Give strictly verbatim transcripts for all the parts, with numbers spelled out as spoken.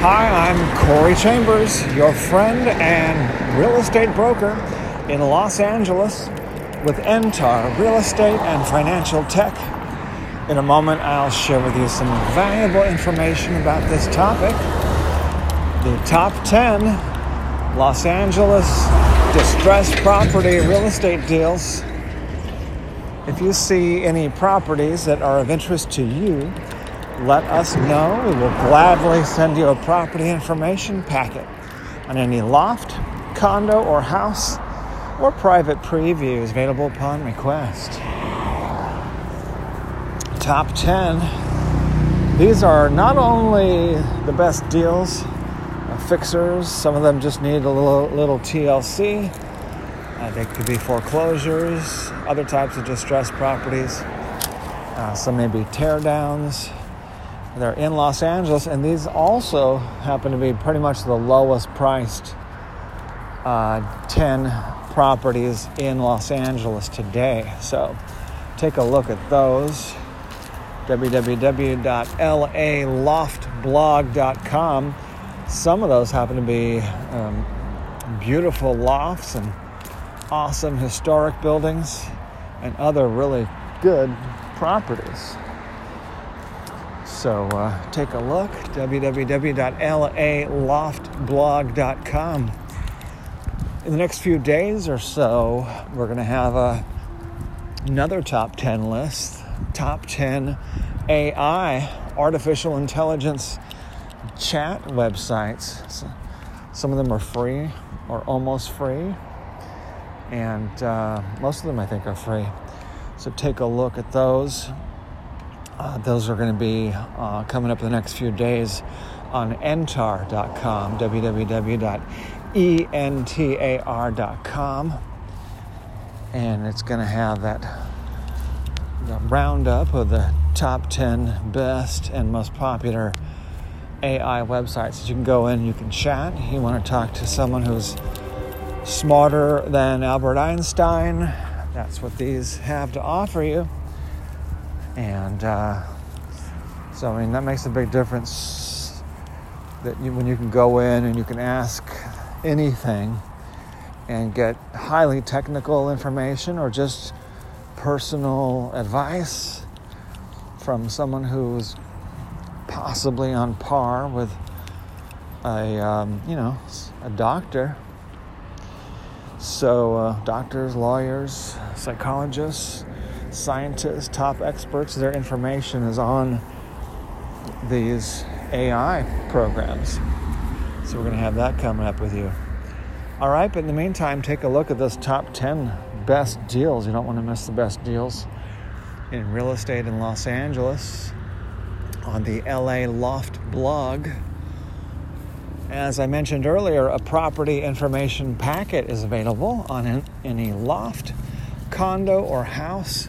Hi, I'm Corey Chambers, your friend and real estate broker in Los Angeles with Entar Real Estate and Financial Tech. In a moment, I'll share with you some valuable information about this topic. The top ten Los Angeles distressed property real estate deals. If you see any properties that are of interest to you, let us know. We will gladly send you a property information packet on any loft, condo, or house, or private previews available upon request. Top ten. These are not only the best deals, fixers, some of them just need a little, little T L C. Uh, they could be foreclosures, other types of distressed properties. Uh, some may be teardowns. They're in Los Angeles, and these also happen to be pretty much the lowest priced uh, ten properties in Los Angeles today. So take a look at those. w w w dot l a loft blog dot com. Some of those happen to be um, beautiful lofts and awesome historic buildings and other really good properties. So uh, take a look, w w w dot l a loft blog dot com. In the next few days or so, we're going to have a, another top ten list, top ten A I, artificial intelligence chat websites. Some of them are free or almost free, and uh, most of them I think are free. So take a look at those. Uh, those are going to be uh, coming up in the next few days on entar dot com, w w w dot entar dot com, and it's going to have that the roundup of the top ten best and most popular A I websites. You can go in, you can chat. You want to talk to someone who's smarter than Albert Einstein. That's what these have to offer you. And uh, so, I mean, that makes a big difference that you, when you can go in and you can ask anything and get highly technical information or just personal advice from someone who's possibly on par with a, um, you know, a doctor. So uh, doctors, lawyers, psychologists, scientists, top experts, their information is on these A I programs. So we're going to have that coming up with you. All right, but in the meantime, take a look at those top ten best deals. You don't want to miss the best deals in real estate in Los Angeles on the L A Loft blog. As I mentioned earlier, a property information packet is available on any loft, condo, or house,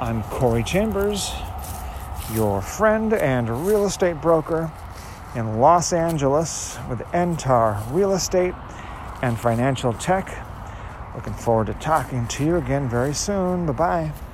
I'm Corey Chambers, your friend and real estate broker in Los Angeles with Entar Real Estate and Financial Tech. Looking forward to talking to you again very soon. Bye-bye.